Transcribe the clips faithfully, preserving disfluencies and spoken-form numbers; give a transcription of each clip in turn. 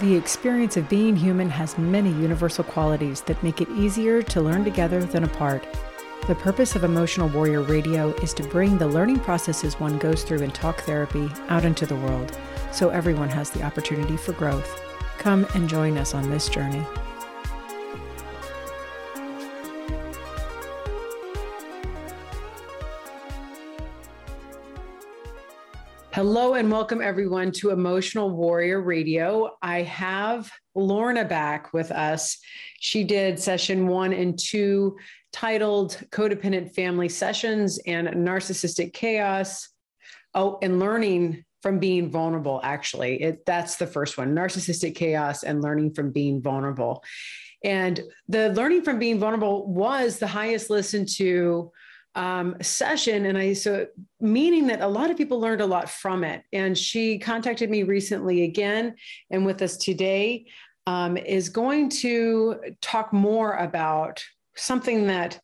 The experience of being human has many universal qualities that make it easier to learn together than apart. The purpose of Emotional Warrior Radio is to bring the learning processes one goes through in talk therapy out into the world, so everyone has the opportunity for growth. Come and join us on this journey. Hello and welcome everyone to Emotional Warrior Radio. I have Lorna back with us. She did session one and two titled Codependent Family Sessions and Narcissistic Chaos. Oh, and Learning from Being Vulnerable, actually. It, that's the first one, Narcissistic Chaos and Learning from Being Vulnerable. And the Learning from Being Vulnerable was the highest listened to Um, session. And I, so meaning that a lot of people learned a lot from it. And she contacted me recently again, and with us today um, is going to talk more about something that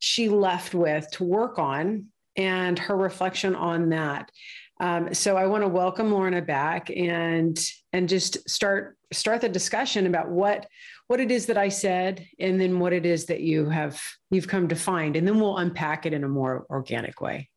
she left with to work on and her reflection on that. Um, so I want to welcome Lorna back and, and just start, start the discussion about what, what it is that I said, and then what it is that you have, you've come to find, and then we'll unpack it in a more organic way.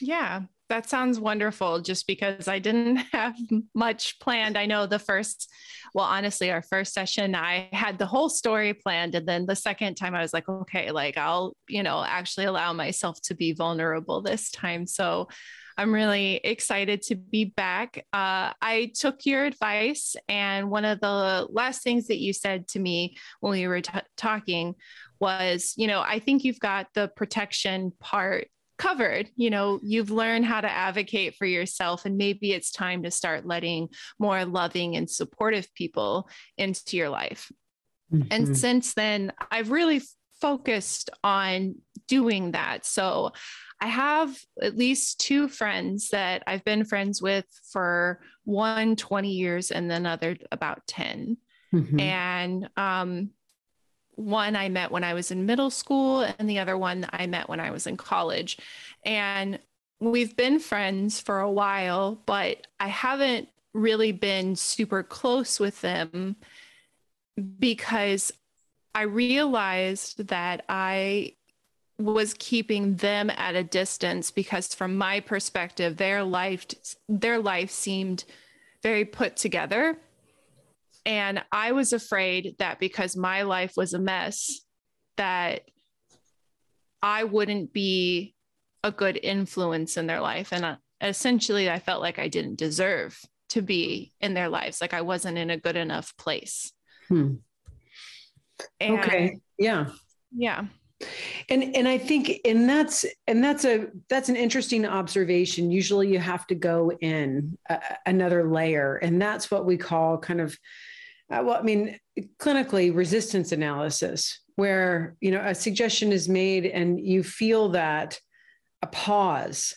Yeah, that sounds wonderful. Just because I didn't have much planned. I know the first, well, honestly, our first session, I had the whole story planned. And then the second time I was like, okay, like I'll, you know, actually allow myself to be vulnerable this time. So I'm really excited to be back. Uh, I took your advice, and one of the last things that you said to me when we were t- talking was, you know, I think you've got the protection part covered. You know, you've learned how to advocate for yourself, and maybe it's time to start letting more loving and supportive people into your life. Mm-hmm. And since then, I've really focused on doing that. So I have at least two friends that I've been friends with for one twenty years and then another about ten. Mm-hmm. And um, one I met when I was in middle school, and the other one I met when I was in college. And we've been friends for a while, but I haven't really been super close with them because I realized that I was keeping them at a distance, because from my perspective, their life, their life seemed very put together. And I was afraid that because my life was a mess, that I wouldn't be a good influence in their life. And I, essentially I felt like I didn't deserve to be in their lives. Like I wasn't in a good enough place. Hmm. And, okay. Yeah. Yeah. And, and I think, and that's, and that's a, that's an interesting observation. Usually you have to go in a, another layer, and that's what we call kind of, uh, well, I mean, clinically resistance analysis, where, you know, a suggestion is made and you feel that a pause.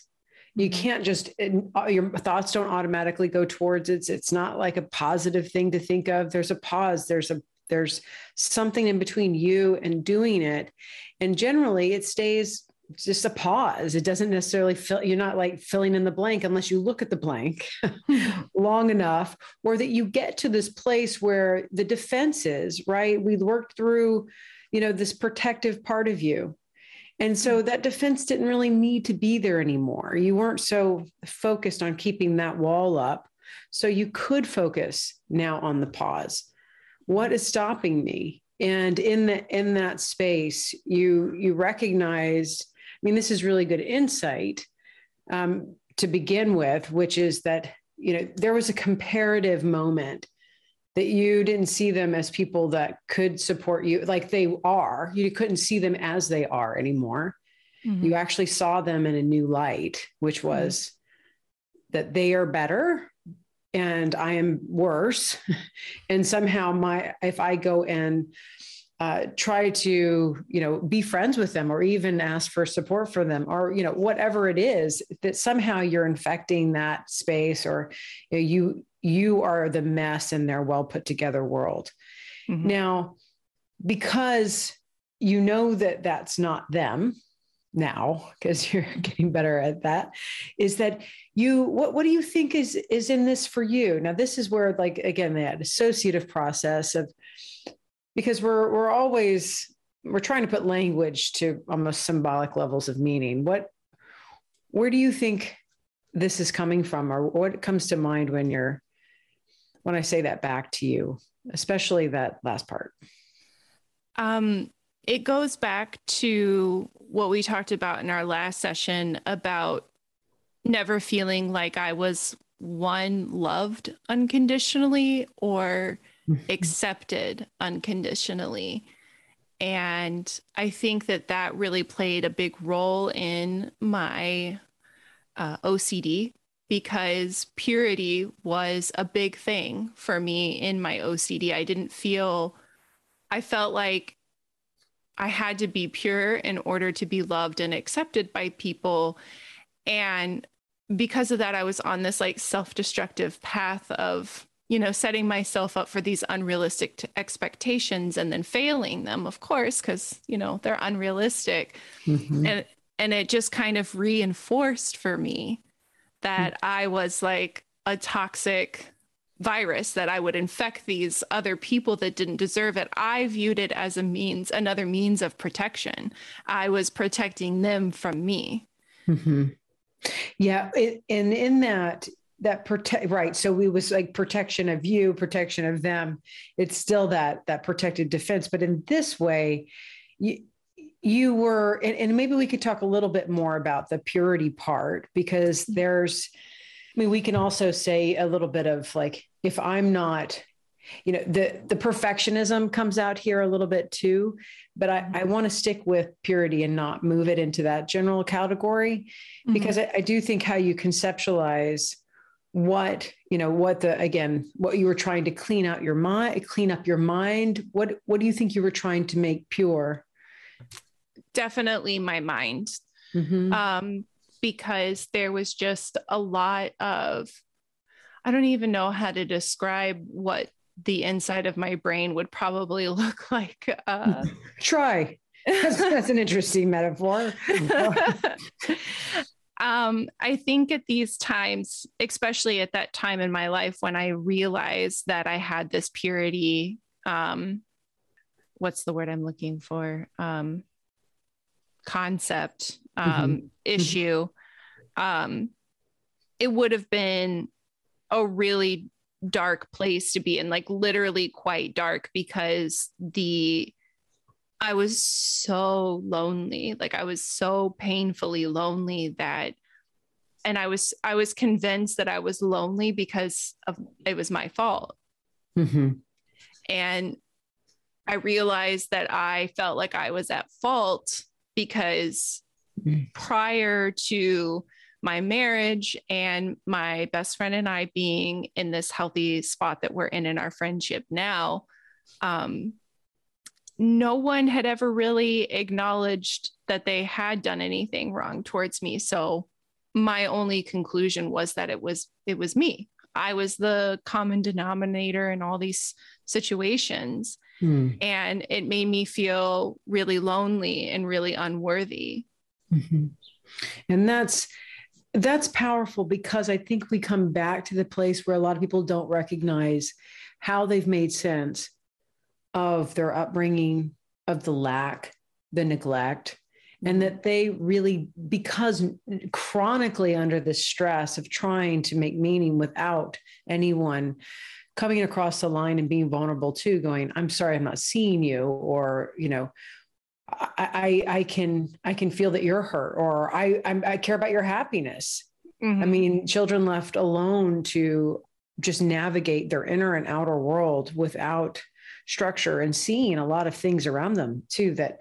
You can't just, your thoughts don't automatically go towards it. It's, it's not like a positive thing to think of. There's a pause. There's a There's something in between you and doing it. And generally it stays just a pause. It doesn't necessarily fill, you're not like filling in the blank unless you look at the blank long enough, or that you get to this place where the defense is, right? We worked through, you know, this protective part of you. And so that defense didn't really need to be there anymore. You weren't so focused on keeping that wall up. So you could focus now on the pause. What is stopping me? And in the, in that space, you, you recognized, I mean, this is really good insight um, to begin with, which is that, you know, there was a comparative moment that you didn't see them as people that could support you. Like they are, you couldn't see them as they are anymore. Mm-hmm. You actually saw them in a new light, which was mm-hmm. that they are better and I am worse. And somehow my, if I go and uh, try to, you know, be friends with them, or even ask for support for them, or, you know, whatever it is, that somehow you're infecting that space, or you know, you, you are the mess in their well put together world. Mm-hmm. Now, because you know that that's not them, now, because you're getting better at that, is that you, what, what do you think is, is in this for you? Now, this is where, like, again, that associative process of, because we're, we're always, we're trying to put language to almost symbolic levels of meaning. What, where do you think this is coming from, or what comes to mind when you're, when I say that back to you, especially that last part? Um, it goes back to what we talked about in our last session about never feeling like I was one loved unconditionally or accepted unconditionally. And I think that that really played a big role in my uh, O C D, because purity was a big thing for me in my O C D. I didn't feel, I felt like I had to be pure in order to be loved and accepted by people. And because of that, I was on this like self-destructive path of, you know, setting myself up for these unrealistic t- expectations and then failing them, of course, because, you know, they're unrealistic. Mm-hmm. And, and it just kind of reinforced for me that mm-hmm. I was like a toxic virus, that I would infect these other people that didn't deserve it. I viewed it as a means, another means of protection. I was protecting them from me. Mm-hmm. Yeah. It, and in that, that protect, right. So we was like protection of you, protection of them. It's still that, that protected defense, but in this way, you, you were, and, and maybe we could talk a little bit more about the purity part, because there's, I mean, we can also say a little bit of like, if I'm not, you know, the, the perfectionism comes out here a little bit too, but I, I want to stick with purity and not move it into that general category, because mm-hmm. I, I do think how you conceptualize what, you know, what the, again, what you were trying to clean out your mind, clean up your mind. What, what do you think you were trying to make pure? Definitely my mind. Mm-hmm. Um, because there was just a lot of, I don't even know how to describe what the inside of my brain would probably look like. Uh, Try. That's, that's an interesting metaphor. um, I think at these times, especially at that time in my life when I realized that I had this purity, um, what's the word I'm looking for? Um, concept, um, mm-hmm. issue, um, it would have been a really dark place to be in, like literally quite dark, because the, I was so lonely. Like I was so painfully lonely that, and I was, I was convinced that I was lonely because of, it was my fault. Mm-hmm. And I realized that I felt like I was at fault because prior to my marriage and my best friend and I being in this healthy spot that we're in, in our friendship now, um, no one had ever really acknowledged that they had done anything wrong towards me. So my only conclusion was that it was, it was me. I was the common denominator in all these situations. And it made me feel really lonely and really unworthy. Mm-hmm. And that's, that's powerful, because I think we come back to the place where a lot of people don't recognize how they've made sense of their upbringing, of the lack, the neglect, and that they really, because chronically under the stress of trying to make meaning without anyone coming across the line and being vulnerable too, going, I'm sorry, I'm not seeing you, or, you know, I, I, I can, I can feel that you're hurt, or I, I'm, I care about your happiness. Mm-hmm. I mean, children left alone to just navigate their inner and outer world without structure, and seeing a lot of things around them too, that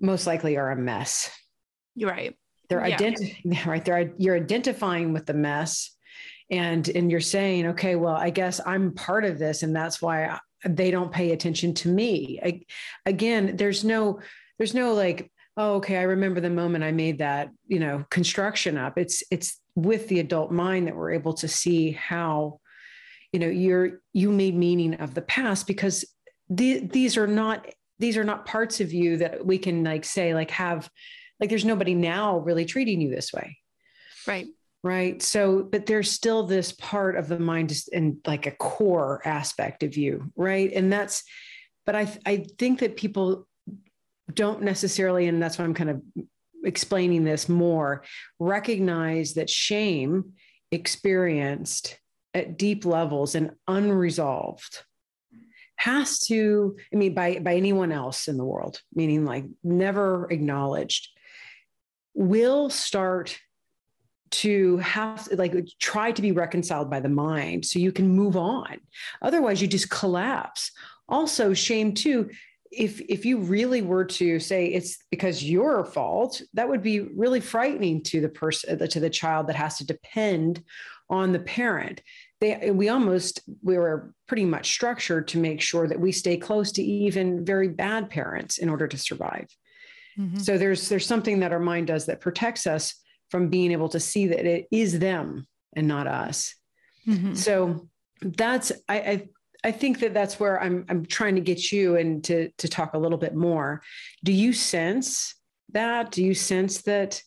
most likely are a mess. You're right. They're yeah. identi- right. They're, you're identifying with the mess. And, and you're saying, okay, well, I guess I'm part of this, and that's why they don't pay attention to me. I, again, there's no, there's no like, oh, okay, I remember the moment I made that, you know, construction up. It's, it's with the adult mind that we're able to see how, you know, you're, you made meaning of the past, because the, these are not, these are not parts of you that we can like say, like have Like there's nobody now really treating you this way. Right. Right. So, but there's still this part of the mind and like a core aspect of you. Right. And that's, but I, I think that people don't necessarily, and that's why I'm kind of explaining this more, recognize that shame experienced at deep levels and unresolved has to, I mean, by, by anyone else in the world, meaning like never acknowledged, will start to have to like try to be reconciled by the mind so you can move on. Otherwise you just collapse. Also shame too. If, if you really were to say it's because your fault, that would be really frightening to the person, to the child that has to depend on the parent. They, we almost, we were pretty much structured to make sure that we stay close to even very bad parents in order to survive. Mm-hmm. So there's, there's something that our mind does that protects us from being able to see that it is them and not us. Mm-hmm. So that's, I, I, I think that that's where I'm, I'm trying to get you and to, to talk a little bit more. Do you sense that? Do you sense that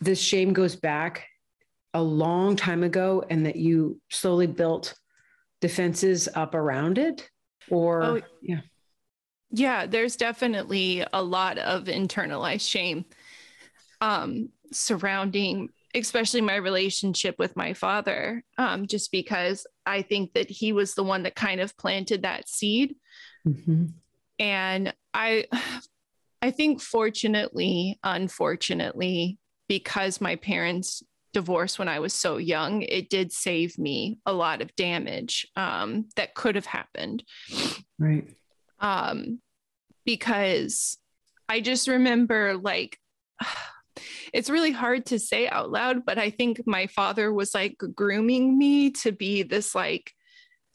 this shame goes back a long time ago and that you slowly built defenses up around it? Or oh, yeah. Yeah, there's definitely a lot of internalized shame um, surrounding, especially my relationship with my father, um, just because I think that he was the one that kind of planted that seed. Mm-hmm. And I, I think fortunately, unfortunately, because my parents divorced when I was so young, it did save me a lot of damage um, that could have happened. Right. Um, because I just remember like, it's really hard to say out loud, but I think my father was like grooming me to be this like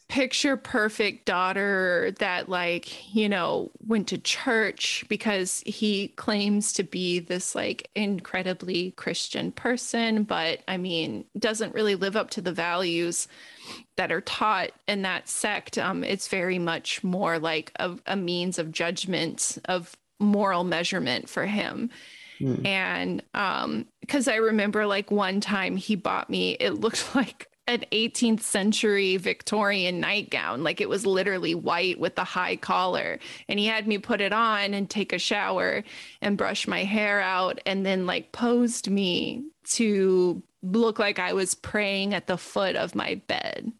picture perfect daughter that like, you know, went to church because he claims to be this like incredibly Christian person, but I mean, doesn't really live up to the values that are taught in that sect. Um, it's very much more like a, a means of judgment, of moral measurement for him. Mm. And, um, cause I remember like one time he bought me, it looked like an eighteenth century Victorian nightgown. Like it was literally white with a high collar, and he had me put it on and take a shower and brush my hair out. And then like posed me to look like I was praying at the foot of my bed.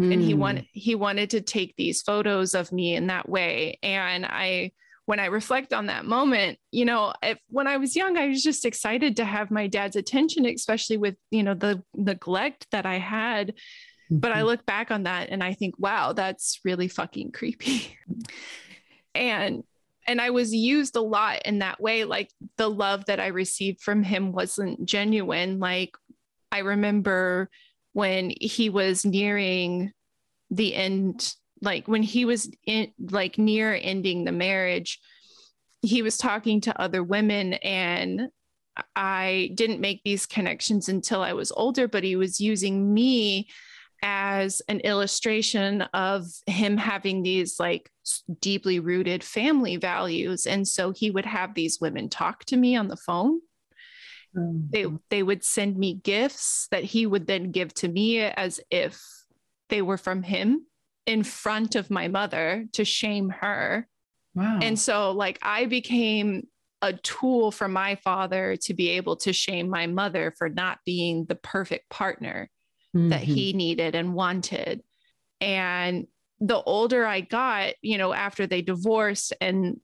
Mm. And he wanted, he wanted to take these photos of me in that way. And I, when I reflect on that moment, you know, if, when I was young, I was just excited to have my dad's attention, especially with, you know, the neglect that I had. Mm-hmm. But I look back on that and I think, wow, that's really fucking creepy. and, and I was used a lot in that way. Like the love that I received from him wasn't genuine. Like I remember when he was nearing the end, like when he was in, like near ending the marriage, he was talking to other women, and I didn't make these connections until I was older, but he was using me as an illustration of him having these like deeply rooted family values. And so he would have these women talk to me on the phone. Mm-hmm. They, they would send me gifts that he would then give to me as if they were from him, in front of my mother, to shame her. Wow. And so like I became a tool for my father to be able to shame my mother for not being the perfect partner mm-hmm. that he needed and wanted. And the older I got, you know, after they divorced and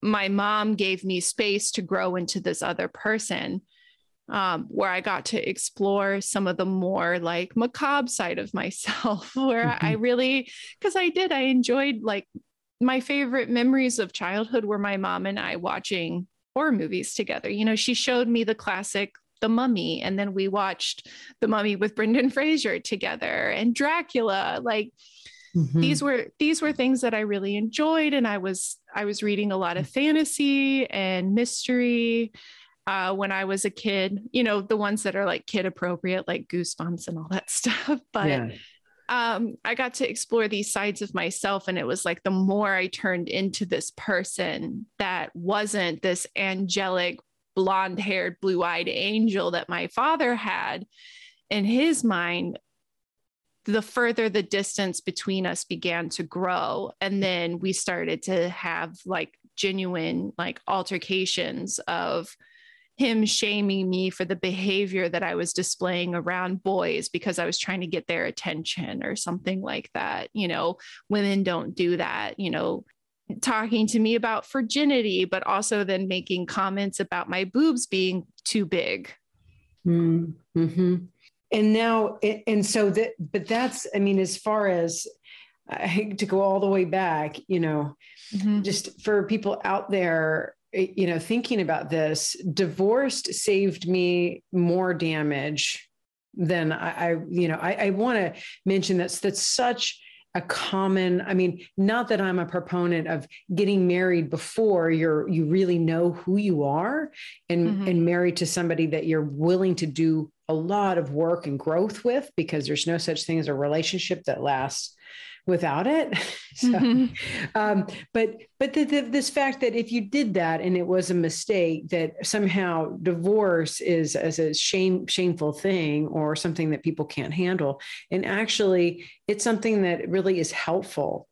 my mom gave me space to grow into this other person, Um, where I got to explore some of the more like macabre side of myself, where mm-hmm. I really, because I did, I enjoyed, like my favorite memories of childhood were my mom and I watching horror movies together. You know, she showed me the classic The Mummy, and then we watched The Mummy with Brendan Fraser together, and Dracula. Like mm-hmm. these were these were things that I really enjoyed, and I was I was reading a lot of fantasy and mystery. Uh, when I was a kid, you know, the ones that are like kid appropriate, like Goosebumps and all that stuff. But yeah. um, I got to explore these sides of myself. And it was like, the more I turned into this person that wasn't this angelic blonde-haired, blue-eyed angel that my father had in his mind, the further the distance between us began to grow. And then we started to have like genuine like altercations of him shaming me for the behavior that I was displaying around boys because I was trying to get their attention or something like that. You know, women don't do that, you know, talking to me about virginity, but also then making comments about my boobs being too big. Mm-hmm. And now, and so that, but that's, I mean, as far as I hate to go all the way back, you know, mm-hmm. just for people out there, you know, thinking about this, divorced saved me more damage than I, I you know, I, I want to mention that's, that's such a common, I mean, not that I'm a proponent of getting married before you're, you really know who you are and, mm-hmm. and married to somebody that you're willing to do a lot of work and growth with, because there's no such thing as a relationship that lasts without it. So, mm-hmm. um, but, but the, the, this fact that if you did that and it was a mistake, that somehow divorce is as a shame, shameful thing or something that people can't handle. And actually it's something that really is helpful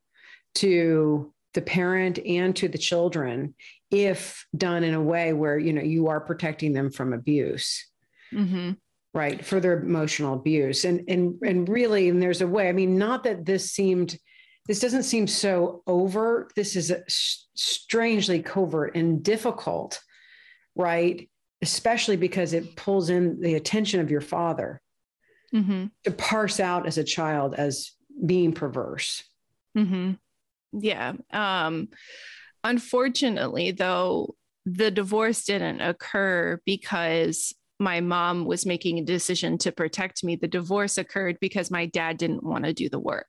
to the parent and to the children, if done in a way where, you know, you are protecting them from abuse. Mm-hmm. Right. Further emotional abuse. And, and, and really, and there's a way, I mean, not that this seemed, this doesn't seem so overt. This is a sh- strangely covert and difficult, right? Especially because it pulls in the attention of your father mm-hmm. to parse out as a child as being perverse. Mm-hmm. Yeah. Um, unfortunately though, the divorce didn't occur because my mom was making a decision to protect me. The divorce occurred because my dad didn't want to do the work.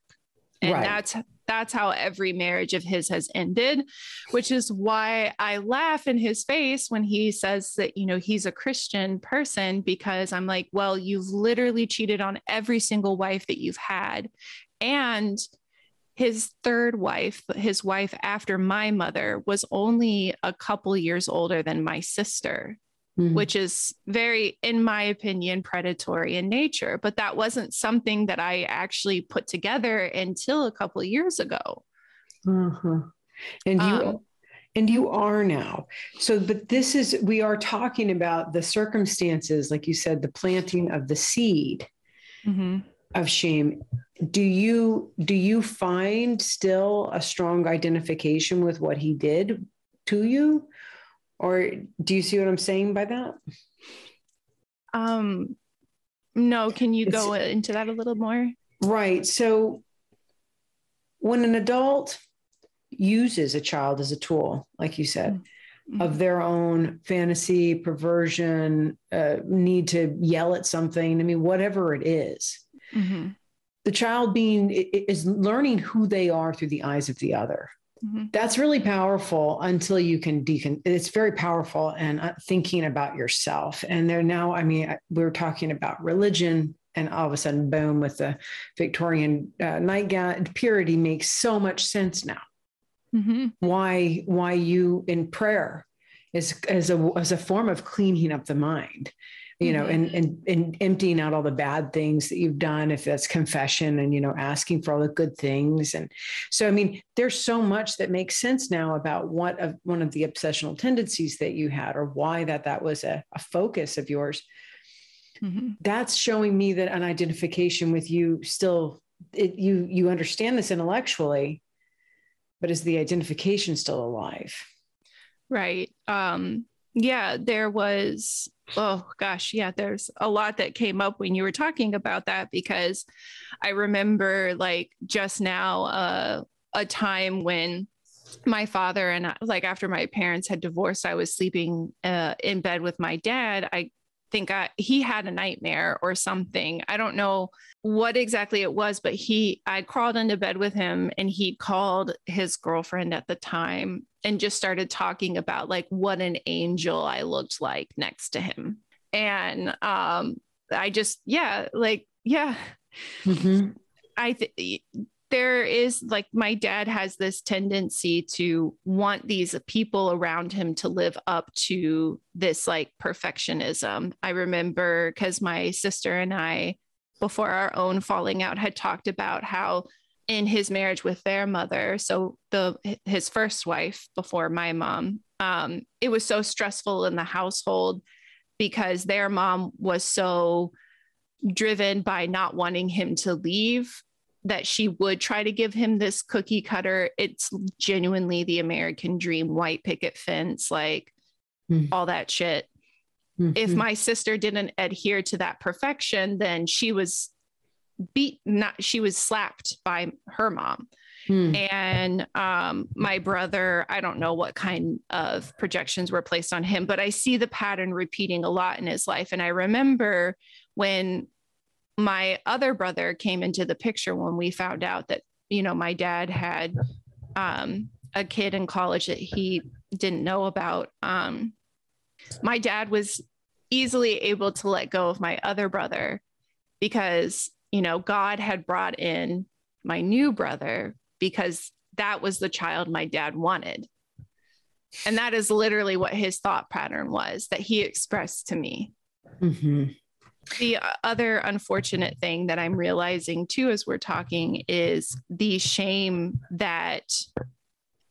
And right. that's, that's how every marriage of his has ended, which is why I laugh in his face when he says that, you know, he's a Christian person, because I'm like, well, you've literally cheated on every single wife that you've had. And his third wife, his wife after my mother, was only a couple years older than my sister. Mm-hmm. Which is very, in my opinion, predatory in nature. But that wasn't something that I actually put together until a couple of years ago. Uh-huh. And you, um, and you are now. So, but this is, we are talking about the circumstances, like you said, the planting of the seed mm-hmm. of shame. Do you, do you find still a strong identification with what he did to you? Or do you see what I'm saying by that? Um, no, can you go it's, into that a little more? Right. So when an adult uses a child as a tool, like you said, mm-hmm. of their own fantasy, perversion, uh, need to yell at something, I mean, whatever it is, mm-hmm. the child being is learning who they are through the eyes of the other. Mm-hmm. That's really powerful until you can decon. It's very powerful and uh, thinking about yourself. And they're now, I mean, we're talking about religion and all of a sudden, boom, with the Victorian uh, nightgown, purity makes so much sense now. Mm-hmm. Why, why you in prayer is as a, as a form of cleaning up the mind, you know, and, and, and emptying out all the bad things that you've done, if that's confession and, you know, asking for all the good things. And so, I mean, there's so much that makes sense now about what of one of the obsessional tendencies that you had, or why that, that was a, a focus of yours. Mm-hmm. That's showing me that an identification with you still, it, you, you understand this intellectually, but is the identification still alive? Right. Um, yeah, there was, oh gosh. Yeah. There's a lot that came up when you were talking about that, because I remember like just now, uh, a time when my father and I, like after my parents had divorced, I was sleeping uh, in bed with my dad. I think I, he had a nightmare or something. I don't know what exactly it was, but he, I crawled into bed with him and he called his girlfriend at the time and just started talking about like what an angel I looked like next to him. And um, I just, yeah, like, yeah, mm-hmm. I, th- there is, like, my dad has this tendency to want these people around him to live up to this, like, perfectionism. I remember because my sister and I, before our own falling out, had talked about how in his marriage with their mother, so the his first wife before my mom, um, it was so stressful in the household because their mom was so driven by not wanting him to leave that she would try to give him this cookie cutter. It's genuinely the American dream, white picket fence, like mm. all that shit. Mm-hmm. If my sister didn't adhere to that perfection, then she was beat, not, she was slapped by her mom. Mm. And um, my brother, I don't know what kind of projections were placed on him, but I see the pattern repeating a lot in his life. And I remember when my other brother came into the picture, when we found out that, you know, my dad had um, a kid in college that he didn't know about. Um, my dad was easily able to let go of my other brother because, you know, God had brought in my new brother because that was the child my dad wanted. And that is literally what his thought pattern was that he expressed to me. Mm-hmm. The other unfortunate thing that I'm realizing too, as we're talking, is the shame that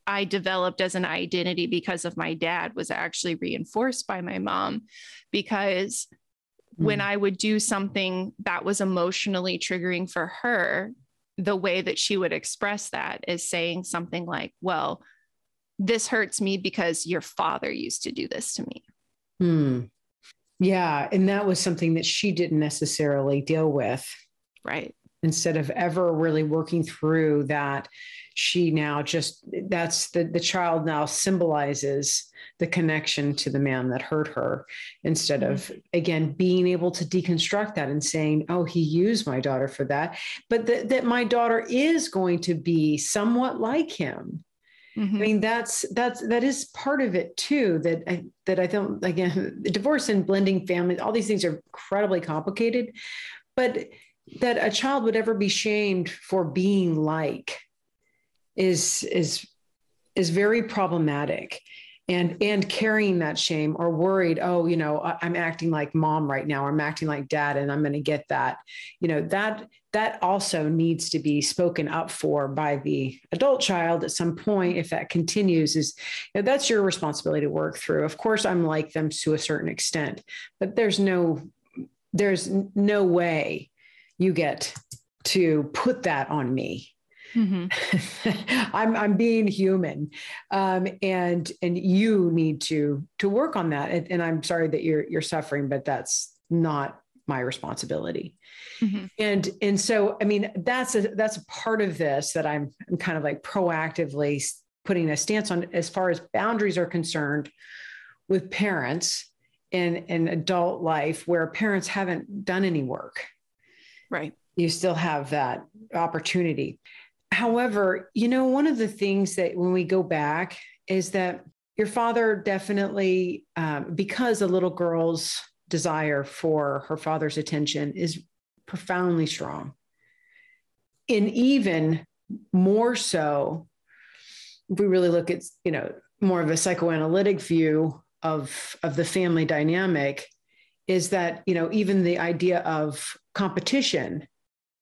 I developed as an identity because of my dad was actually reinforced by my mom, because mm. when I would do something that was emotionally triggering for her, the way that she would express that is saying something like, well, this hurts me because your father used to do this to me. Mm. Yeah. And that was something that she didn't necessarily deal with. Right. Instead of ever really working through that, she now just, that's the, the child now symbolizes the connection to the man that hurt her, instead of, again, being able to deconstruct that and saying, oh, he used my daughter for that, but th- that my daughter is going to be somewhat like him. Mm-hmm. I mean, that's, that's, that is part of it too, that I, that I don't, again, divorce and blending families, all these things are incredibly complicated, but that a child would ever be shamed for being like is, is, is very problematic, and, and carrying that shame or worried, oh, you know, I, I'm acting like mom right now, or I'm acting like dad, and I'm going to get that, you know, that, that also needs to be spoken up for by the adult child at some point. If that continues, is, you know, that's your responsibility to work through. Of course, I'm like them to a certain extent, but there's no, there's no way you get to put that on me. Mm-hmm. I'm, I'm being human. Um, and, and you need to, to work on that. And, and I'm sorry that you're, you're suffering, but that's not my responsibility. Mm-hmm. And, and so, I mean, that's a, that's a part of this that I'm, I'm kind of like proactively putting a stance on as far as boundaries are concerned with parents in, in adult life, where parents haven't done any work. Right. You still have that opportunity. However, you know, one of the things that when we go back is that your father definitely, um, because a little girl's desire for her father's attention is profoundly strong, and even more so if we really look at, you know, more of a psychoanalytic view of of the family dynamic, is that, you know, even the idea of competition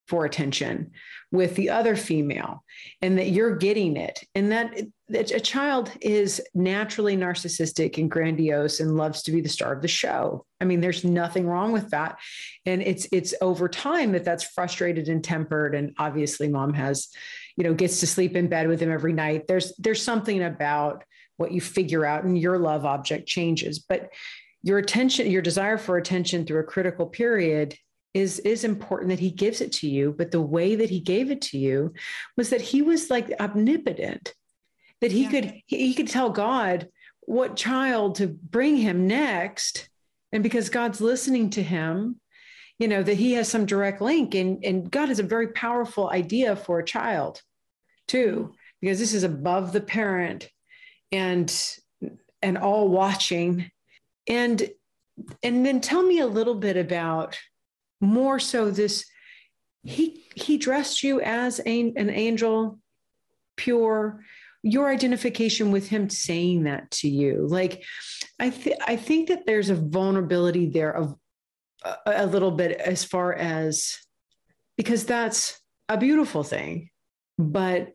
for attention with the other female, and that you're getting it, and that, that a child is naturally narcissistic and grandiose and loves to be the star of the show. I mean, there's nothing wrong with that. And it's, it's over time that that's frustrated and tempered. And obviously mom has, you know, gets to sleep in bed with him every night. There's, there's something about what you figure out, and your love object changes, but your attention, your desire for attention through a critical period is, is important that he gives it to you. But the way that he gave it to you was that he was like omnipotent, that he yeah. could, he, he could tell God what child to bring him next. And because God's listening to him, you know, that he has some direct link, and, and God is a very powerful idea for a child too, because this is above the parent and, and all watching. And, and then tell me a little bit about more so this He, he dressed you as a, an angel, pure, your identification with him saying that to you. Like, I th- I think that there's a vulnerability there of a, a little bit, as far as, because that's a beautiful thing, but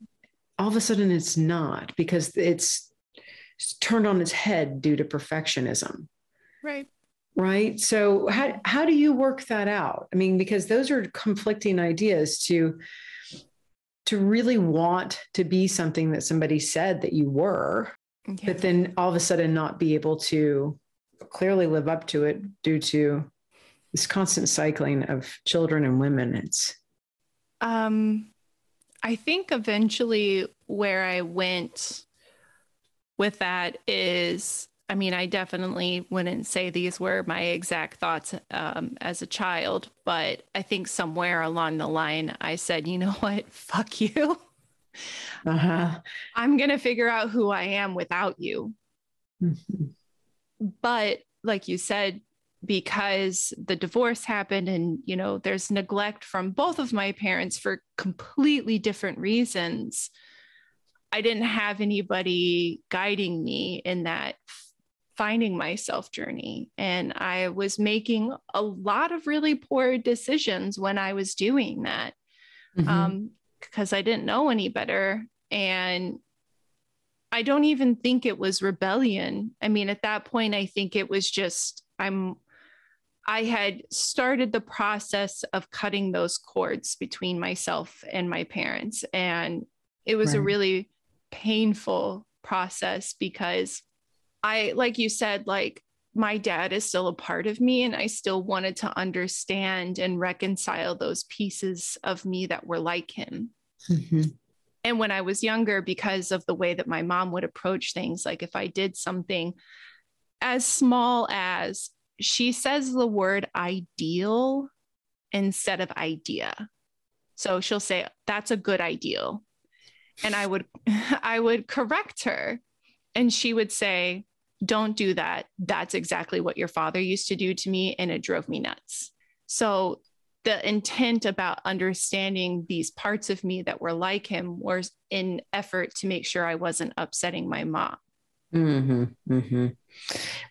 all of a sudden it's not, because it's, it's turned on its head due to perfectionism. Right. Right. So how, how do you work that out? I mean, because those are conflicting ideas, to, to really want to be something that somebody said that you were, yeah. but then all of a sudden not be able to clearly live up to it due to this constant cycling of children and women. It's, um, I think eventually where I went with that is, I mean, I definitely wouldn't say these were my exact thoughts um, as a child, but I think somewhere along the line, I said, you know what, fuck you. Uh-huh. I'm going to figure out who I am without you. Mm-hmm. But like you said, because the divorce happened and, you know, there's neglect from both of my parents for completely different reasons, I didn't have anybody guiding me in that finding myself journey. And I was making a lot of really poor decisions when I was doing that, mm-hmm. um, because I didn't know any better. And I don't even think it was rebellion. I mean, at that point, I think it was just, I'm, I had started the process of cutting those cords between myself and my parents. And it was right. a really painful process, because I, like you said, like my dad is still a part of me, and I still wanted to understand and reconcile those pieces of me that were like him. Mm-hmm. And when I was younger, because of the way that my mom would approach things, like if I did something as small as, she says the word ideal instead of idea. So she'll say, that's a good ideal. And I would, I would correct her. And she would say, don't do that. That's exactly what your father used to do to me. And it drove me nuts. So the intent about understanding these parts of me that were like him was in effort to make sure I wasn't upsetting my mom. Mm-hmm, mm-hmm.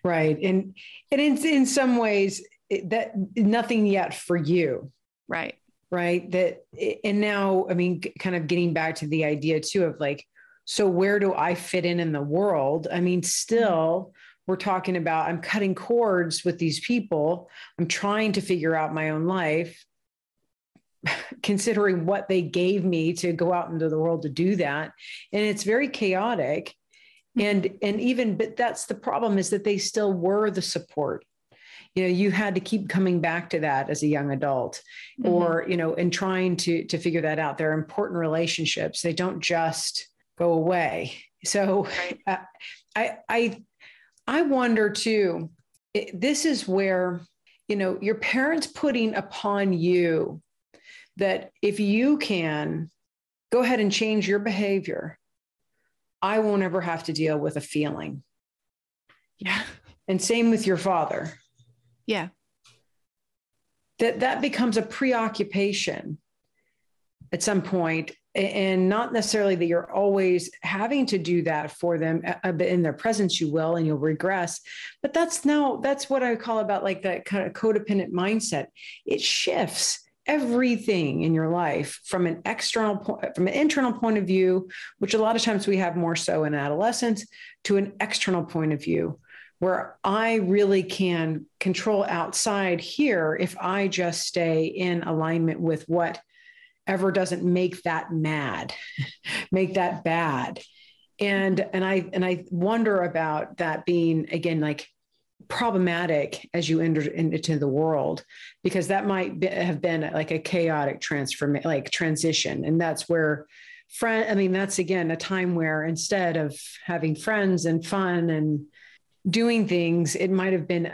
Right. And, and in, in some ways it, that nothing yet for you. Right. Right. That, and now, I mean, kind of getting back to the idea too of like, so where do I fit in in the world? I mean, still we're talking about, I'm cutting cords with these people. I'm trying to figure out my own life, considering what they gave me to go out into the world to do that. And it's very chaotic. And, and even, but that's the problem, is that they still were the support. You know, you had to keep coming back to that as a young adult, mm-hmm. or, you know, and trying to, to figure that out. They're important relationships. They don't just go away. So right. uh, I, I, I wonder too, it, this is where, you know, your parents putting upon you that if you can go ahead and change your behavior, I won't ever have to deal with a feeling. Yeah. And same with your father. Yeah. That that becomes a preoccupation at some point, and not necessarily that you're always having to do that for them in their presence. You will, and you'll regress, but that's now, that's what I call about like that kind of codependent mindset. It shifts everything in your life from an external point, from an internal point of view, which a lot of times we have more so in adolescence, to an external point of view, where I really can control outside here if I just stay in alignment with whatever doesn't make that mad, make that bad. And, and I, and I wonder about that being, again, like problematic as you enter into the world, because that might be, have been like a chaotic transform, like transition. And that's where friend, I mean, that's again, a time where instead of having friends and fun and doing things, it might have been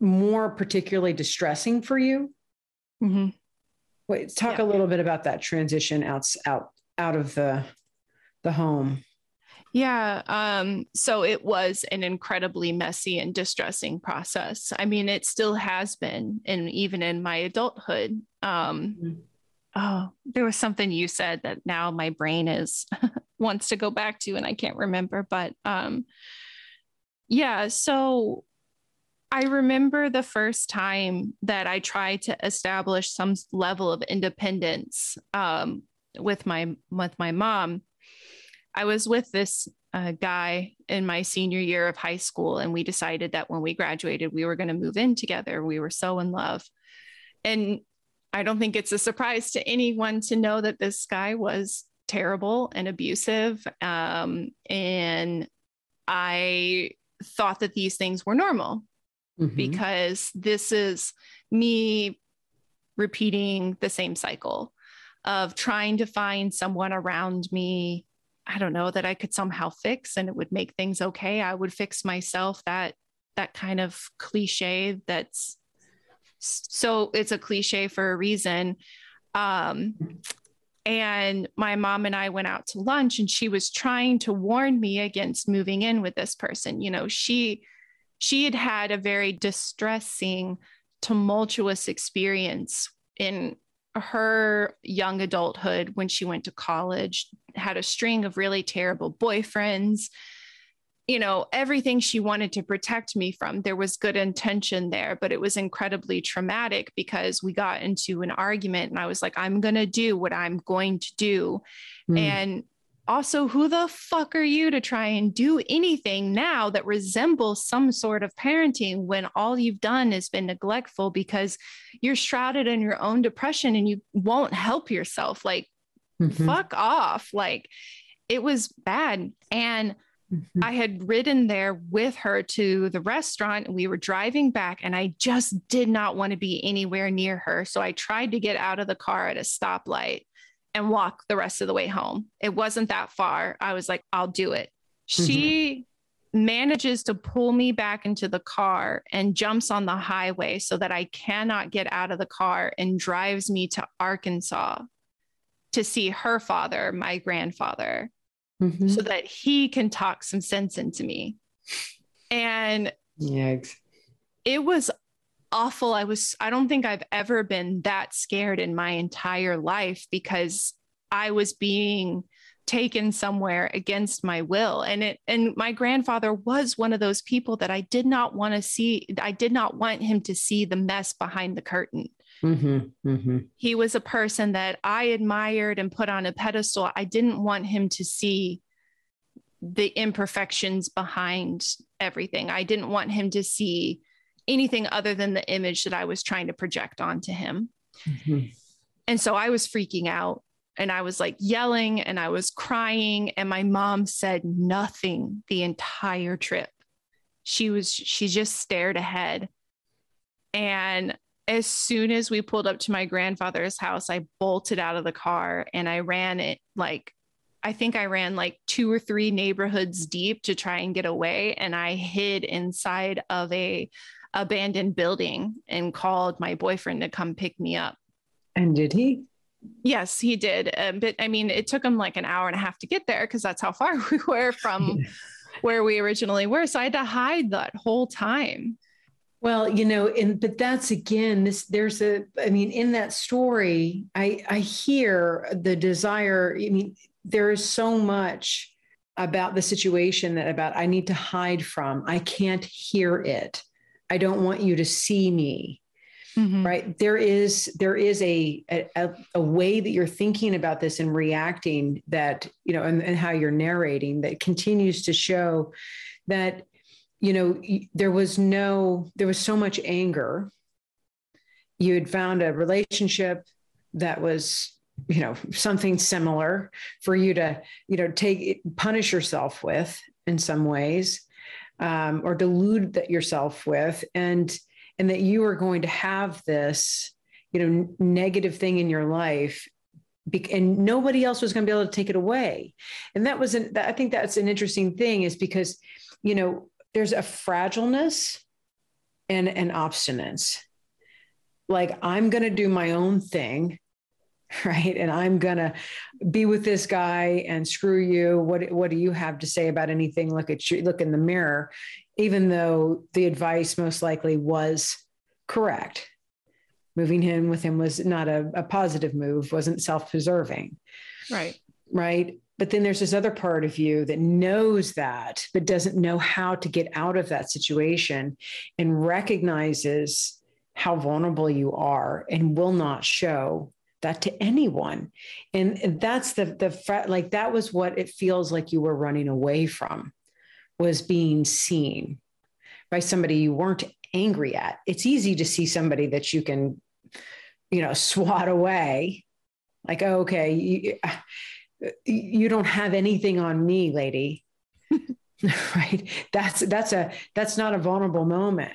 more particularly distressing for you. Mm-hmm. Wait, talk yeah. a little bit about that transition out out out of the the home. Yeah, um, so it was an incredibly messy and distressing process. I mean, it still has been, and even in my adulthood, um, mm-hmm. oh, there was something you said that now my brain is wants to go back to, and I can't remember, but um, yeah. So I remember the first time that I tried to establish some level of independence um, with my, with my mom. I was with this uh, guy in my senior year of high school, and we decided that when we graduated, we were going to move in together. We were so in love. And I don't think it's a surprise to anyone to know that this guy was terrible and abusive. Um, and I thought that these things were normal. Mm-hmm. Because this is me repeating the same cycle of trying to find someone around me, I don't know, that I could somehow fix and it would make things okay. I would fix myself. That, that kind of cliche that's so, it's a cliche for a reason. Um, and my mom and I went out to lunch, and she was trying to warn me against moving in with this person. You know, she She had had a very distressing, tumultuous experience in her young adulthood when she went to college, had a string of really terrible boyfriends. You know, everything she wanted to protect me from, there was good intention there, but it was incredibly traumatic because we got into an argument and I was like, I'm going to do what I'm going to do. Mm. And also, who the fuck are you to try and do anything now that resembles some sort of parenting when all you've done has been neglectful because you're shrouded in your own depression and you won't help yourself? Like, mm-hmm. fuck off. Like, it was bad. And mm-hmm. I had ridden there with her to the restaurant and we were driving back, and I just did not want to be anywhere near her. So I tried to get out of the car at a stoplight and walk the rest of the way home. It wasn't that far. I was like, I'll do it. Mm-hmm. She manages to pull me back into the car and jumps on the highway so that I cannot get out of the car, and drives me to Arkansas to see her father, my grandfather, mm-hmm. so that he can talk some sense into me. And yikes. It was awful. I was, I don't think I've ever been that scared in my entire life, because I was being taken somewhere against my will. And it, and my grandfather was one of those people that I did not want to see. I did not want him to see the mess behind the curtain. Mm-hmm, mm-hmm. He was a person that I admired and put on a pedestal. I didn't want him to see the imperfections behind everything. I didn't want him to see anything other than the image that I was trying to project onto him. Mm-hmm. And so I was freaking out, and I was like yelling and I was crying, and my mom said nothing the entire trip. She was, she just stared ahead. And as soon as we pulled up to my grandfather's house, I bolted out of the car and I ran it like, I think I ran like two or three neighborhoods deep to try and get away. And I hid inside of a abandoned building and called my boyfriend to come pick me up. And did he? Yes, he did. Um, but I mean, it took him like an hour and a half to get there, because that's how far we were from where we originally were. So I had to hide that whole time. Well, you know, and but that's again, this there's a, I mean, in that story, I I hear the desire. I mean, there is so much about the situation that about I need to hide from. I can't hear it. I don't want you to see me, mm-hmm. right? There is, there is a, a, a way that you're thinking about this and reacting that, you know, and, and how you're narrating that continues to show that, you know, there was no, there was so much anger. You had found a relationship that was, you know, something similar for you to, you know, take, punish yourself with in some ways. Um, or delude that yourself with, and, and that you are going to have this, you know, n- negative thing in your life, be- and nobody else was going to be able to take it away. And that was, an, that, I think that's an interesting thing, is because, you know, there's a fragileness and an obstinance. Like, I'm going to do my own thing. Right. And I'm going to be with this guy and screw you. What, what do you have to say about anything? Look at you, look in the mirror, even though the advice most likely was correct. moving him with him was not a, a positive move, wasn't self-preserving. Right. Right. But then there's this other part of you that knows that, but doesn't know how to get out of that situation and recognizes how vulnerable you are and will not show that to anyone. And that's the, the, like, that was what it feels like you were running away from, was being seen by somebody you weren't angry at. It's easy to see somebody that you can, you know, swat away. Like, oh, okay, you, you don't have anything on me, lady. Right. That's, that's a, that's not a vulnerable moment.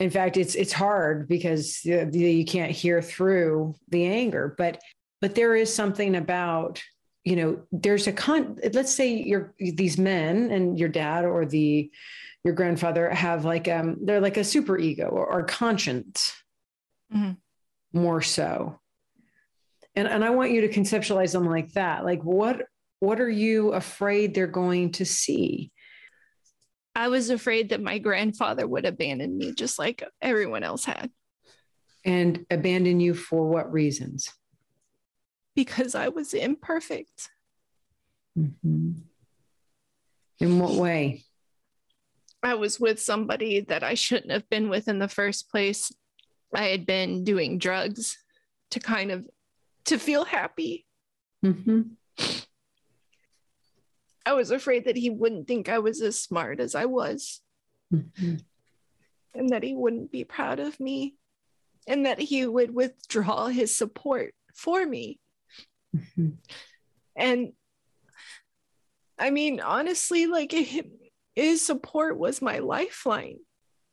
In fact, it's, it's hard because you can't hear through the anger, but, but there is something about, you know, there's a con, let's say you're these men and your dad or the, your grandfather have like, um, they're like a super ego or, or conscience, mm-hmm. more so. And, and I want you to conceptualize them like that. Like what, what are you afraid they're going to see? I was afraid that my grandfather would abandon me just like everyone else had. And abandon you for what reasons? Because I was imperfect. Mm-hmm. In what way? I was with somebody that I shouldn't have been with in the first place. I had been doing drugs to kind of, to feel happy. Mm-hmm. I was afraid that he wouldn't think I was as smart as I was, mm-hmm. and that he wouldn't be proud of me, and that he would withdraw his support for me. Mm-hmm. And I mean, honestly, like it, his support was my lifeline,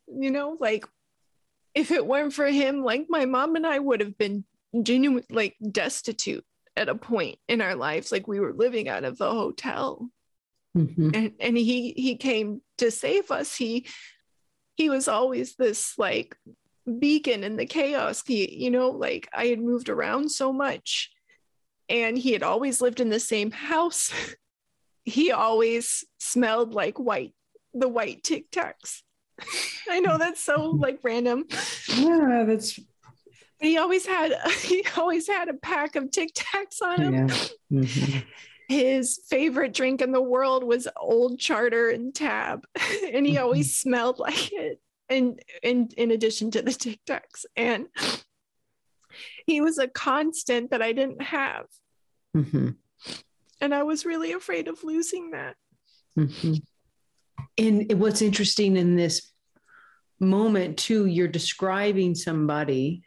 you know, like if it weren't for him, like my mom and I would have been genuine, like destitute at a point in our lives. Like we were living out of a hotel. Mm-hmm. And, and he, he came to save us. He, he was always this like beacon in the chaos. He, you know, like I had moved around so much and he had always lived in the same house. He always smelled like white, the white Tic Tacs. I know that's so like random. Yeah, that's, but he always had, he always had a pack of Tic Tacs on him. Yeah. Mm-hmm. His favorite drink in the world was Old Charter and Tab. And he always mm-hmm. smelled like it. And, and in addition to the Tic Tacs, and he was a constant that I didn't have. Mm-hmm. And I was really afraid of losing that. Mm-hmm. And what's interesting in this moment too, you're describing somebody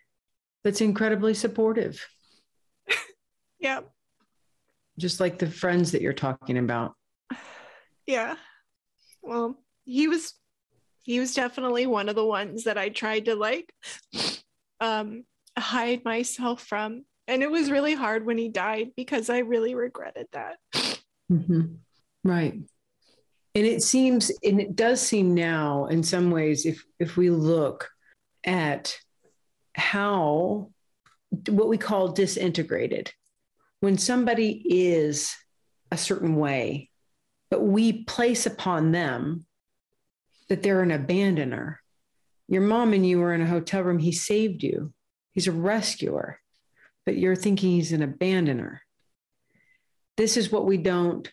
that's incredibly supportive. Yeah. Just like the friends that you're talking about. Yeah. Well, he was, he was definitely one of the ones that I tried to like um, hide myself from. And it was really hard when he died because I really regretted that. Mm-hmm. Right. And it seems, and it does seem now in some ways, if, if we look at how what we call disintegrated, when somebody is a certain way, but we place upon them that they're an abandoner. Your mom and you were in a hotel room. He saved you. He's a rescuer, but you're thinking he's an abandoner. This is what we don't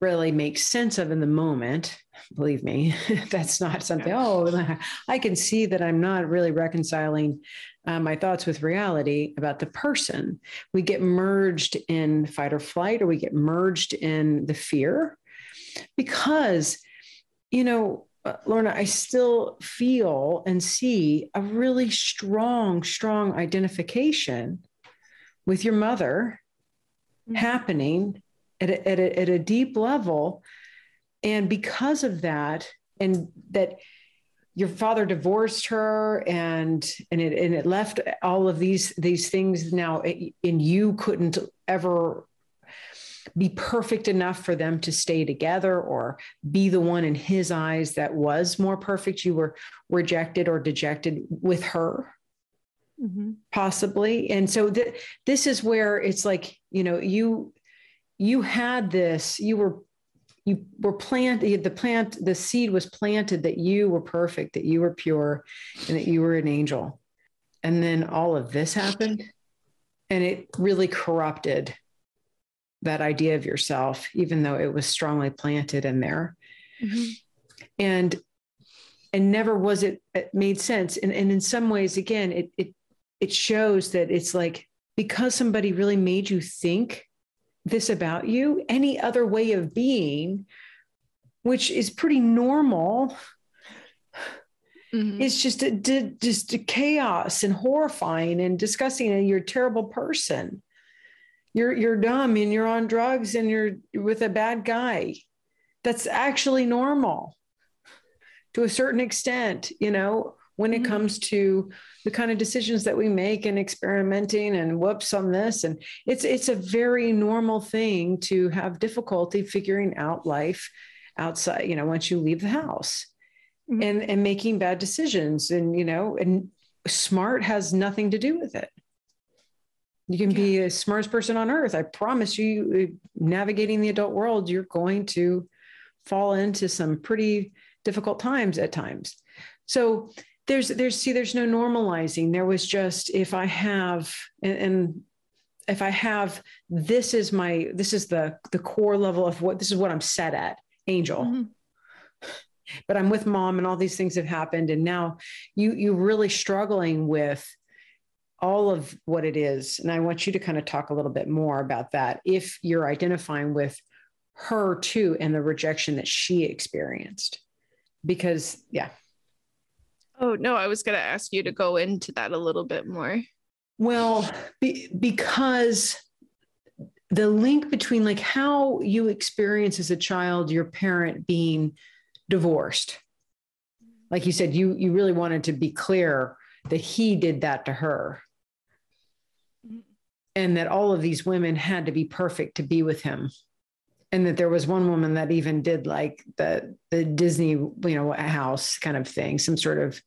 really make sense of in the moment. Believe me, that's not something, oh, I can see that I'm not really reconciling Uh, my thoughts with reality about the person. We get merged in fight or flight, or we get merged in the fear because, you know, uh, Lorna, I still feel and see a really strong, strong identification with your mother, mm-hmm. happening at a, at a, at a deep level. And because of that, and that, your father divorced her and, and it, and it left all of these, these things now, and you couldn't ever be perfect enough for them to stay together or be the one in his eyes that was more perfect. You were rejected or dejected with her, mm-hmm. possibly. And so th- this is where it's like, you know, you, you had this, you were You were planted, the plant, the seed was planted that you were perfect, that you were pure, and that you were an angel. And then all of this happened, and it really corrupted that idea of yourself, even though it was strongly planted in there. Mm-hmm. And, and never was it, it made sense. And, and in some ways, again, it, it, it shows that it's like, because somebody really made you think this about you, any other way of being, which is pretty normal, mm-hmm. It's just a, just a chaos and horrifying and disgusting. And you're a terrible person. You're, you're dumb and you're on drugs and you're with a bad guy. That's actually normal to a certain extent, you know, when it comes to the kind of decisions that we make and experimenting and whoops on this. And it's, it's a very normal thing to have difficulty figuring out life outside, you know, once you leave the house. Mm-hmm. and, and making bad decisions, and, you know, and smart has nothing to do with it. You can be the smartest person on earth. I promise you, navigating the adult world, you're going to fall into some pretty difficult times at times. So there's, there's, see, there's no normalizing. There was just, if I have, and, and if I have, this is my, this is the, the core level of what, this is what I'm set at, angel, mm-hmm. but I'm with mom and all these things have happened. And now you, you're really struggling with all of what it is. And I want you to kind of talk a little bit more about that, if you're identifying with her too, and the rejection that she experienced, because yeah. Oh no, I was going to ask you to go into that a little bit more. Well, be, because the link between like how you experience as a child, your parent being divorced, like you said, you, you really wanted to be clear that he did that to her. And that all of these women had to be perfect to be with him. And that there was one woman that even did like the, the Disney, you know, house kind of thing, some sort of,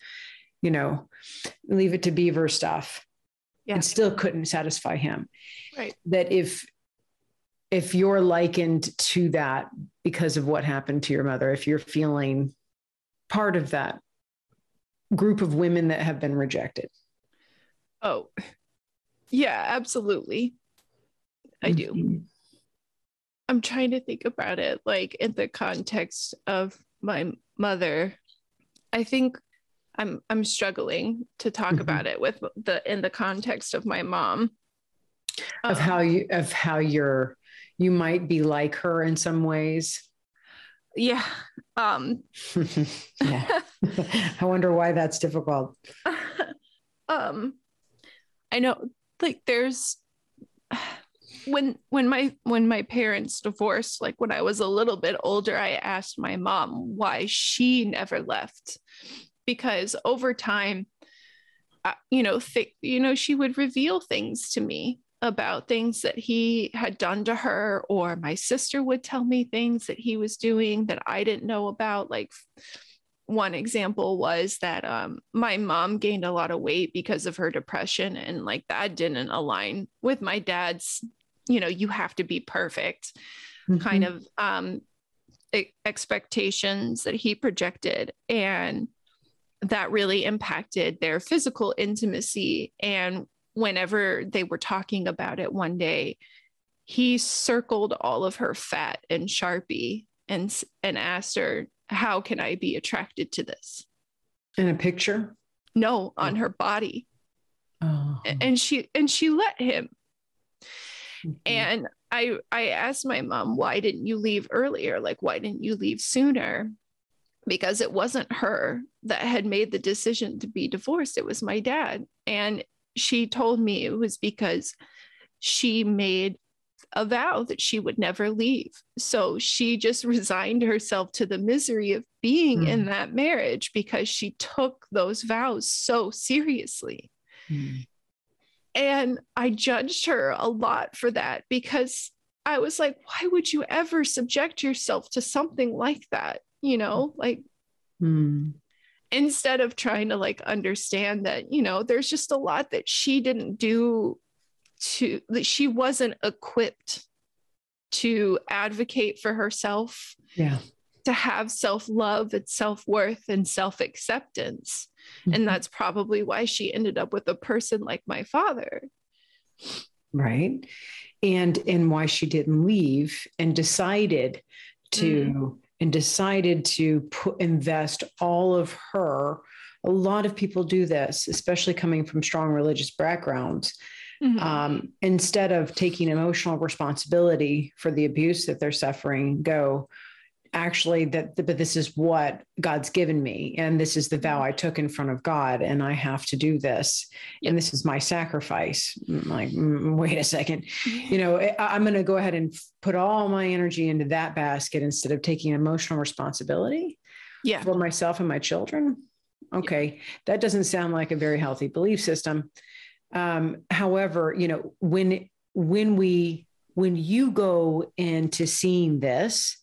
you know, Leave It to Beaver stuff. Yeah. And still couldn't satisfy him. Right. That if, if you're likened to that because of what happened to your mother, if you're feeling part of that group of women that have been rejected. Oh, yeah, absolutely. I do. I'm trying to think about it, like in the context of my mother. I think I'm I'm struggling to talk mm-hmm. about it with the in the context of my mom. Um, of how you of how you're you might be like her in some ways. Yeah. Um, yeah. I wonder why that's difficult. um, I know, like there's, when, when my, when my parents divorced, like when I was a little bit older, I asked my mom why she never left, because over time, uh, you know, th- you know, she would reveal things to me about things that he had done to her, or my sister would tell me things that he was doing that I didn't know about. Like one example was that um, my mom gained a lot of weight because of her depression, and like that didn't align with my dad's, you know, you have to be perfect mm-hmm. kind of um, e- expectations that he projected. And that really impacted their physical intimacy. And whenever they were talking about it one day, he circled all of her fat in Sharpie and, and asked her, how can I be attracted to this? In a picture? No, on her body. Oh. And she, and she let him. Mm-hmm. And I, I asked my mom, why didn't you leave earlier? Like, why didn't you leave sooner? Because it wasn't her that had made the decision to be divorced. It was my dad. And she told me it was because she made a vow that she would never leave. So she just resigned herself to the misery of being mm. in that marriage, because she took those vows so seriously. Mm. And I judged her a lot for that, because I was like, why would you ever subject yourself to something like that? You know, like, mm. instead of trying to like understand that, you know, there's just a lot that she didn't do to, that she wasn't equipped to advocate for herself. Yeah. to have self-love and self-worth and self-acceptance. Mm-hmm. And that's probably why she ended up with a person like my father. Right. And, and why she didn't leave and decided to, mm. and decided to put, invest all of her. A lot of people do this, especially coming from strong religious backgrounds. Mm-hmm. Um, instead of taking emotional responsibility for the abuse that they're suffering, go, actually, that, but this is what God's given me. And this is the vow I took in front of God. And I have to do this. Yep. And this is my sacrifice. I'm like, wait a second, you know, I'm going to go ahead and put all my energy into that basket instead of taking emotional responsibility yeah. for myself and my children. Okay. Yep. That doesn't sound like a very healthy belief system. Um, however, you know, when, when we, when you go into seeing this,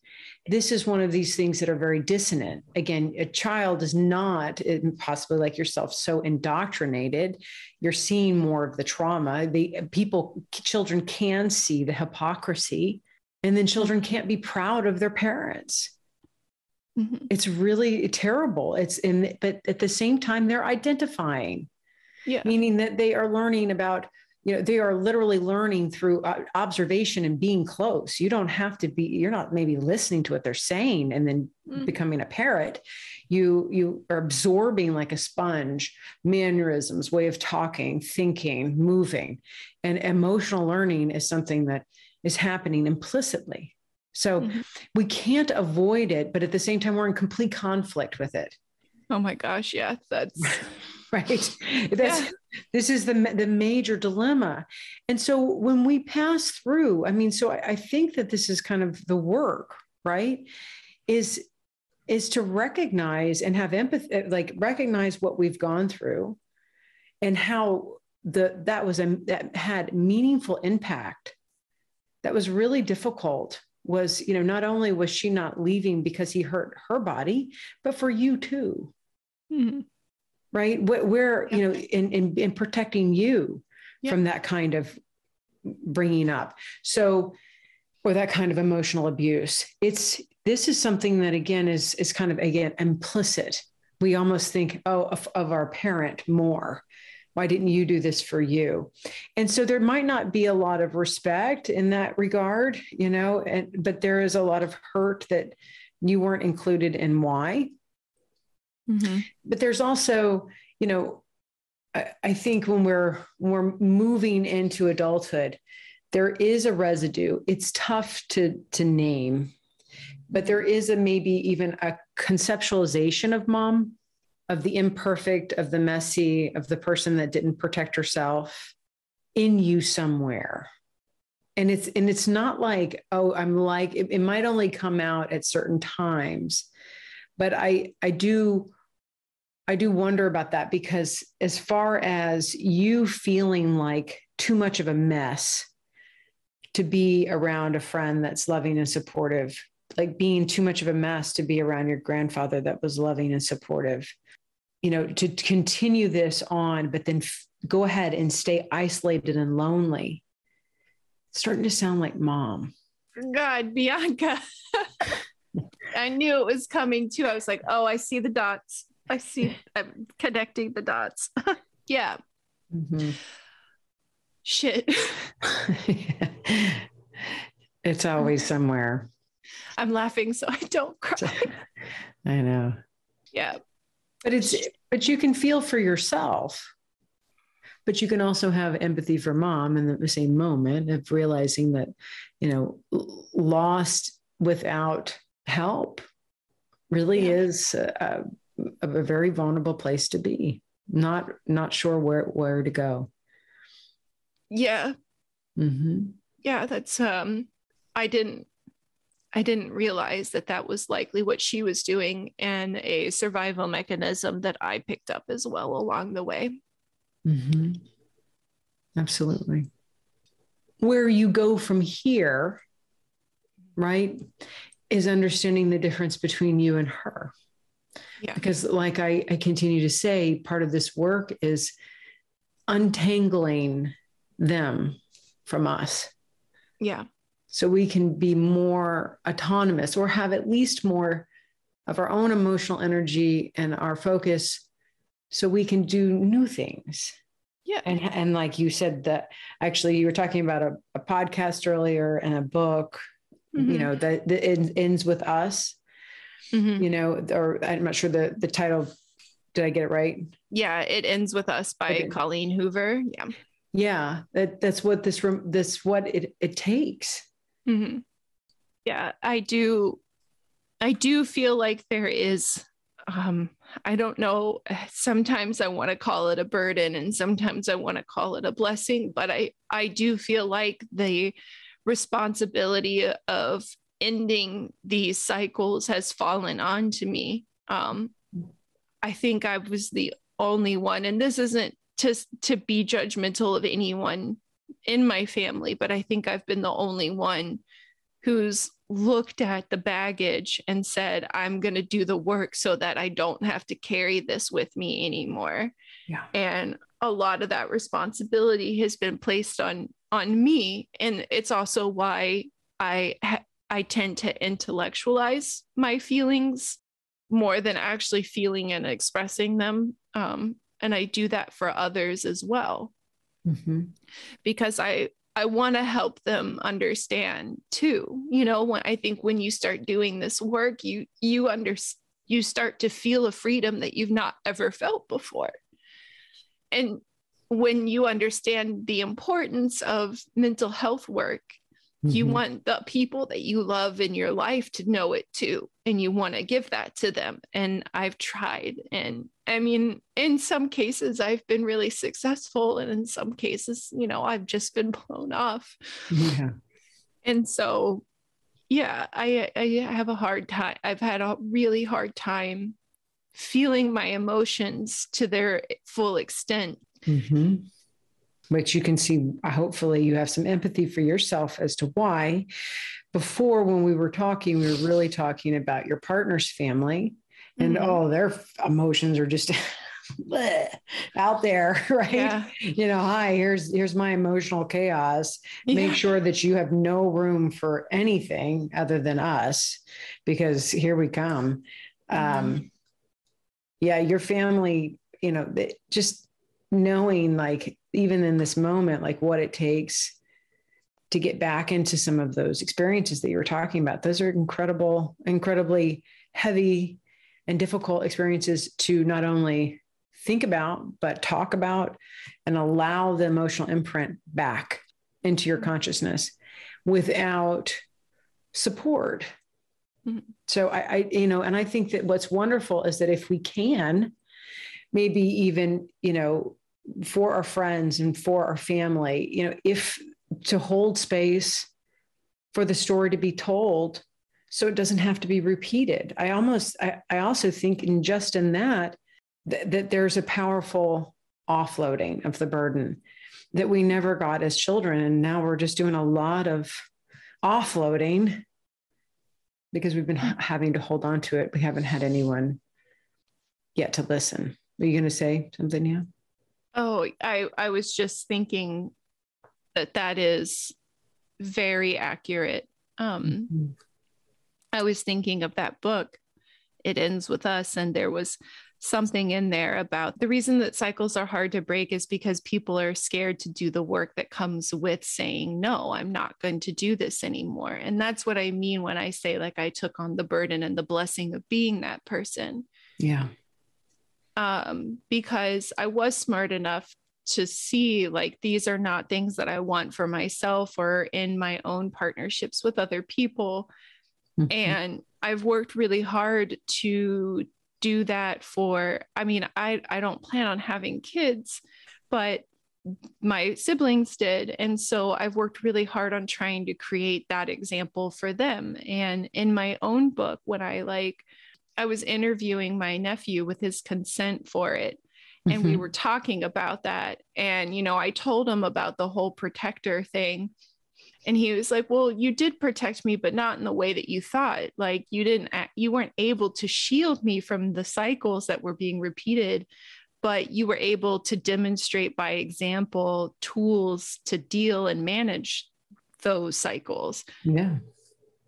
this is one of these things that are very dissonant. Again, a child is not, possibly like yourself, so indoctrinated. You're seeing more of the trauma. The people, children can see the hypocrisy, and then children can't be proud of their parents. Mm-hmm. It's really terrible. It's in, but at the same time, they're identifying, yeah. meaning that they are learning about, you know, they are literally learning through observation and being close. You don't have to be, you're not maybe listening to what they're saying and then mm. becoming a parrot. You, you are absorbing like a sponge, mannerisms, way of talking, thinking, moving, and emotional learning is something that is happening implicitly. So mm-hmm. we can't avoid it, but at the same time, we're in complete conflict with it. Oh my gosh. Yeah. That's right. That's, yeah. This is the, the major dilemma. And so when we pass through, I mean, so I, I think that this is kind of the work, right? Is, is to recognize and have empathy, like recognize what we've gone through and how the, that was, a, that had meaningful impact. That was really difficult was, you know, not only was she not leaving because he hurt her body, but for you too. Mm-hmm. Right. Where, you know, in, in, in protecting you yeah. from that kind of bringing up. So, or that kind of emotional abuse, it's, this is something that again, is, is kind of, again, implicit. We almost think, oh, of, of our parent more. Why didn't you do this for you? And so there might not be a lot of respect in that regard, you know, and, but there is a lot of hurt that you weren't included in why. Mm-hmm. But there's also, you know, I, I think when we're, when we're moving into adulthood, there is a residue. It's tough to, to name, but there is a, maybe even a conceptualization of mom, of the imperfect, of the messy, of the person that didn't protect herself in you somewhere. And it's, and it's not like, oh, I'm like, it, it might only come out at certain times. But I, I do, I do wonder about that, because as far as you feeling like too much of a mess to be around a friend that's loving and supportive, like being too much of a mess to be around your grandfather that was loving and supportive, you know, to continue this on, but then f- go ahead and stay isolated and lonely. It's starting to sound like mom. God, Bianca. I knew it was coming too. I was like, oh, I see the dots. I see, I'm connecting the dots. yeah. Mm-hmm. Shit. It's always somewhere. I'm laughing so I don't cry. I know. Yeah. But it's, but you can feel for yourself, but you can also have empathy for mom in the same moment of realizing that, you know, lost without help really yeah. is a, a, a very vulnerable place to be. Not, not sure where, where to go. Yeah. Mm-hmm. Yeah. That's, um, I didn't, I didn't realize that that was likely what she was doing, and a survival mechanism that I picked up as well along the way. Mm-hmm. Absolutely. Where you go from here, right, is understanding the difference between you and her. Yeah. Because like I, I continue to say, part of this work is untangling them from us. Yeah. So we can be more autonomous, or have at least more of our own emotional energy and our focus so we can do new things. Yeah. And, and like you said, that actually you were talking about a, a podcast earlier and a book, mm-hmm. you know, that, that it ends with us, mm-hmm. you know, or I'm not sure the, the title. Did I get it right? Yeah. It Ends With Us by Colleen Hoover. Yeah. Yeah. That, that's what this room, that's what it, it takes. Mm-hmm. Yeah. I do. I do feel like there is, um, I don't know. Sometimes I want to call it a burden and sometimes I want to call it a blessing, but I, I do feel like the responsibility of ending these cycles has fallen onto me. Um, I think I was the only one, and this isn't to, to be judgmental of anyone in my family, but I think I've been the only one who's looked at the baggage and said, I'm going to do the work so that I don't have to carry this with me anymore. Yeah. And a lot of that responsibility has been placed on, on me. And it's also why I, I tend to intellectualize my feelings more than actually feeling and expressing them. Um, and I do that for others as well, mm-hmm. because I, I want to help them understand too. You know, when I think when you start doing this work, you, you under, you start to feel a freedom that you've not ever felt before. And when you understand the importance of mental health work, mm-hmm. you want the people that you love in your life to know it too. And you want to give that to them. And I've tried. And I mean, in some cases I've been really successful. And in some cases, you know, I've just been blown off. Yeah. And so, yeah, I, I have a hard time. I've had a really hard time feeling my emotions to their full extent. Mm-hmm. Which you can see, hopefully you have some empathy for yourself as to why. Before, when we were talking, we were really talking about your partner's family and mm-hmm. all their emotions are just out there, right? Yeah. You know, hi, here's, here's my emotional chaos. Yeah. Make sure that you have no room for anything other than us, because here we come. Mm-hmm. Um, yeah. Your family, you know, just knowing, like, even in this moment, like what it takes to get back into some of those experiences that you were talking about. Those are incredible, incredibly heavy and difficult experiences to not only think about, but talk about and allow the emotional imprint back into your consciousness without support. Mm-hmm. So I, I, you know, and I think that what's wonderful is that if we can, maybe even, you know, for our friends and for our family, you know, if to hold space for the story to be told, so it doesn't have to be repeated. I almost, I, I also think in just in that, th- that there's a powerful offloading of the burden that we never got as children. And now we're just doing a lot of offloading because we've been ha- having to hold on to it. We haven't had anyone yet to listen. Are you going to say something now? Oh, I, I was just thinking that that is very accurate. Um, mm-hmm. I was thinking of that book, It Ends With Us. And there was something in there about the reason that cycles are hard to break is because people are scared to do the work that comes with saying, no, I'm not going to do this anymore. And that's what I mean when I say, like, I took on the burden and the blessing of being that person. Yeah. Um, because I was smart enough to see, like, these are not things that I want for myself or in my own partnerships with other people. Mm-hmm. And I've worked really hard to do that for, I mean, I, I don't plan on having kids, but my siblings did. And so I've worked really hard on trying to create that example for them. And in my own book, when I like, I was interviewing my nephew with his consent for it. And mm-hmm. we were talking about that. And, you know, I told him about the whole protector thing. And he was like, well, you did protect me, but not in the way that you thought. Like, you didn't, you weren't able to shield me from the cycles that were being repeated, but you were able to demonstrate by example tools to deal and manage those cycles. Yeah.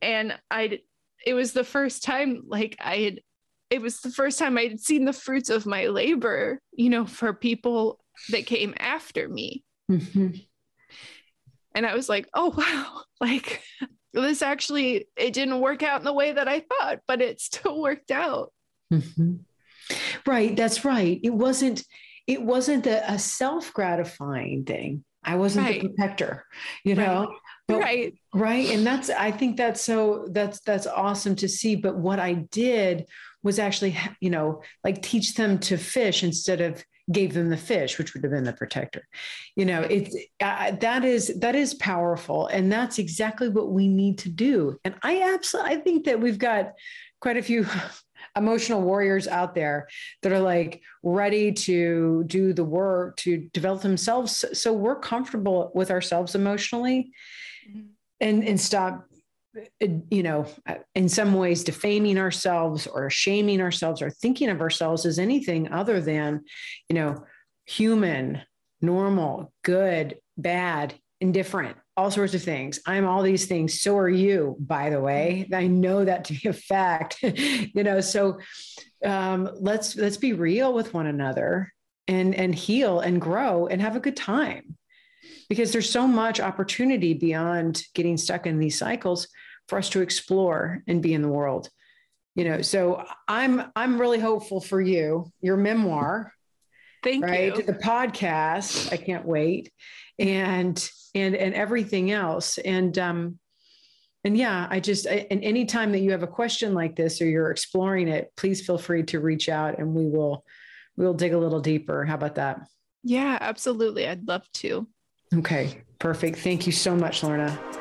And I, it was the first time, like I had, it was the first time I had seen the fruits of my labor, you know, for people that came after me. Mm-hmm. And I was like, oh, wow, like this actually, it didn't work out in the way that I thought, but it still worked out. Mm-hmm. Right. That's right. It wasn't, it wasn't a, a self-gratifying thing. I wasn't right. the protector, you right. know? But, right. Right. And that's, I think that's so, that's, that's awesome to see. But what I did was actually, you know, like teach them to fish instead of gave them the fish, which would have been the protector. You know, it's, uh, that is, that is powerful. And that's exactly what we need to do. And I absolutely, I think that we've got quite a few emotional warriors out there that are like ready to do the work to develop themselves. So we're comfortable with ourselves emotionally mm-hmm. and, and stop, you know, in some ways defaming ourselves or shaming ourselves or thinking of ourselves as anything other than, you know, human, normal, good, bad, indifferent, all sorts of things. I'm all these things. So are you, by the way. I know that to be a fact, you know, so um, let's, let's be real with one another and, and heal and grow and have a good time, because there's so much opportunity beyond getting stuck in these cycles for us to explore and be in the world, you know? So I'm, I'm really hopeful for you, your memoir. Thank right? you. The podcast. I can't wait. And, and, and everything else. And, um, and yeah, I just, I, and anytime that you have a question like this, or you're exploring it, please feel free to reach out and we will, we'll dig a little deeper. How about that? Yeah, absolutely. I'd love to. Okay. Perfect. Thank you so much, Lorna.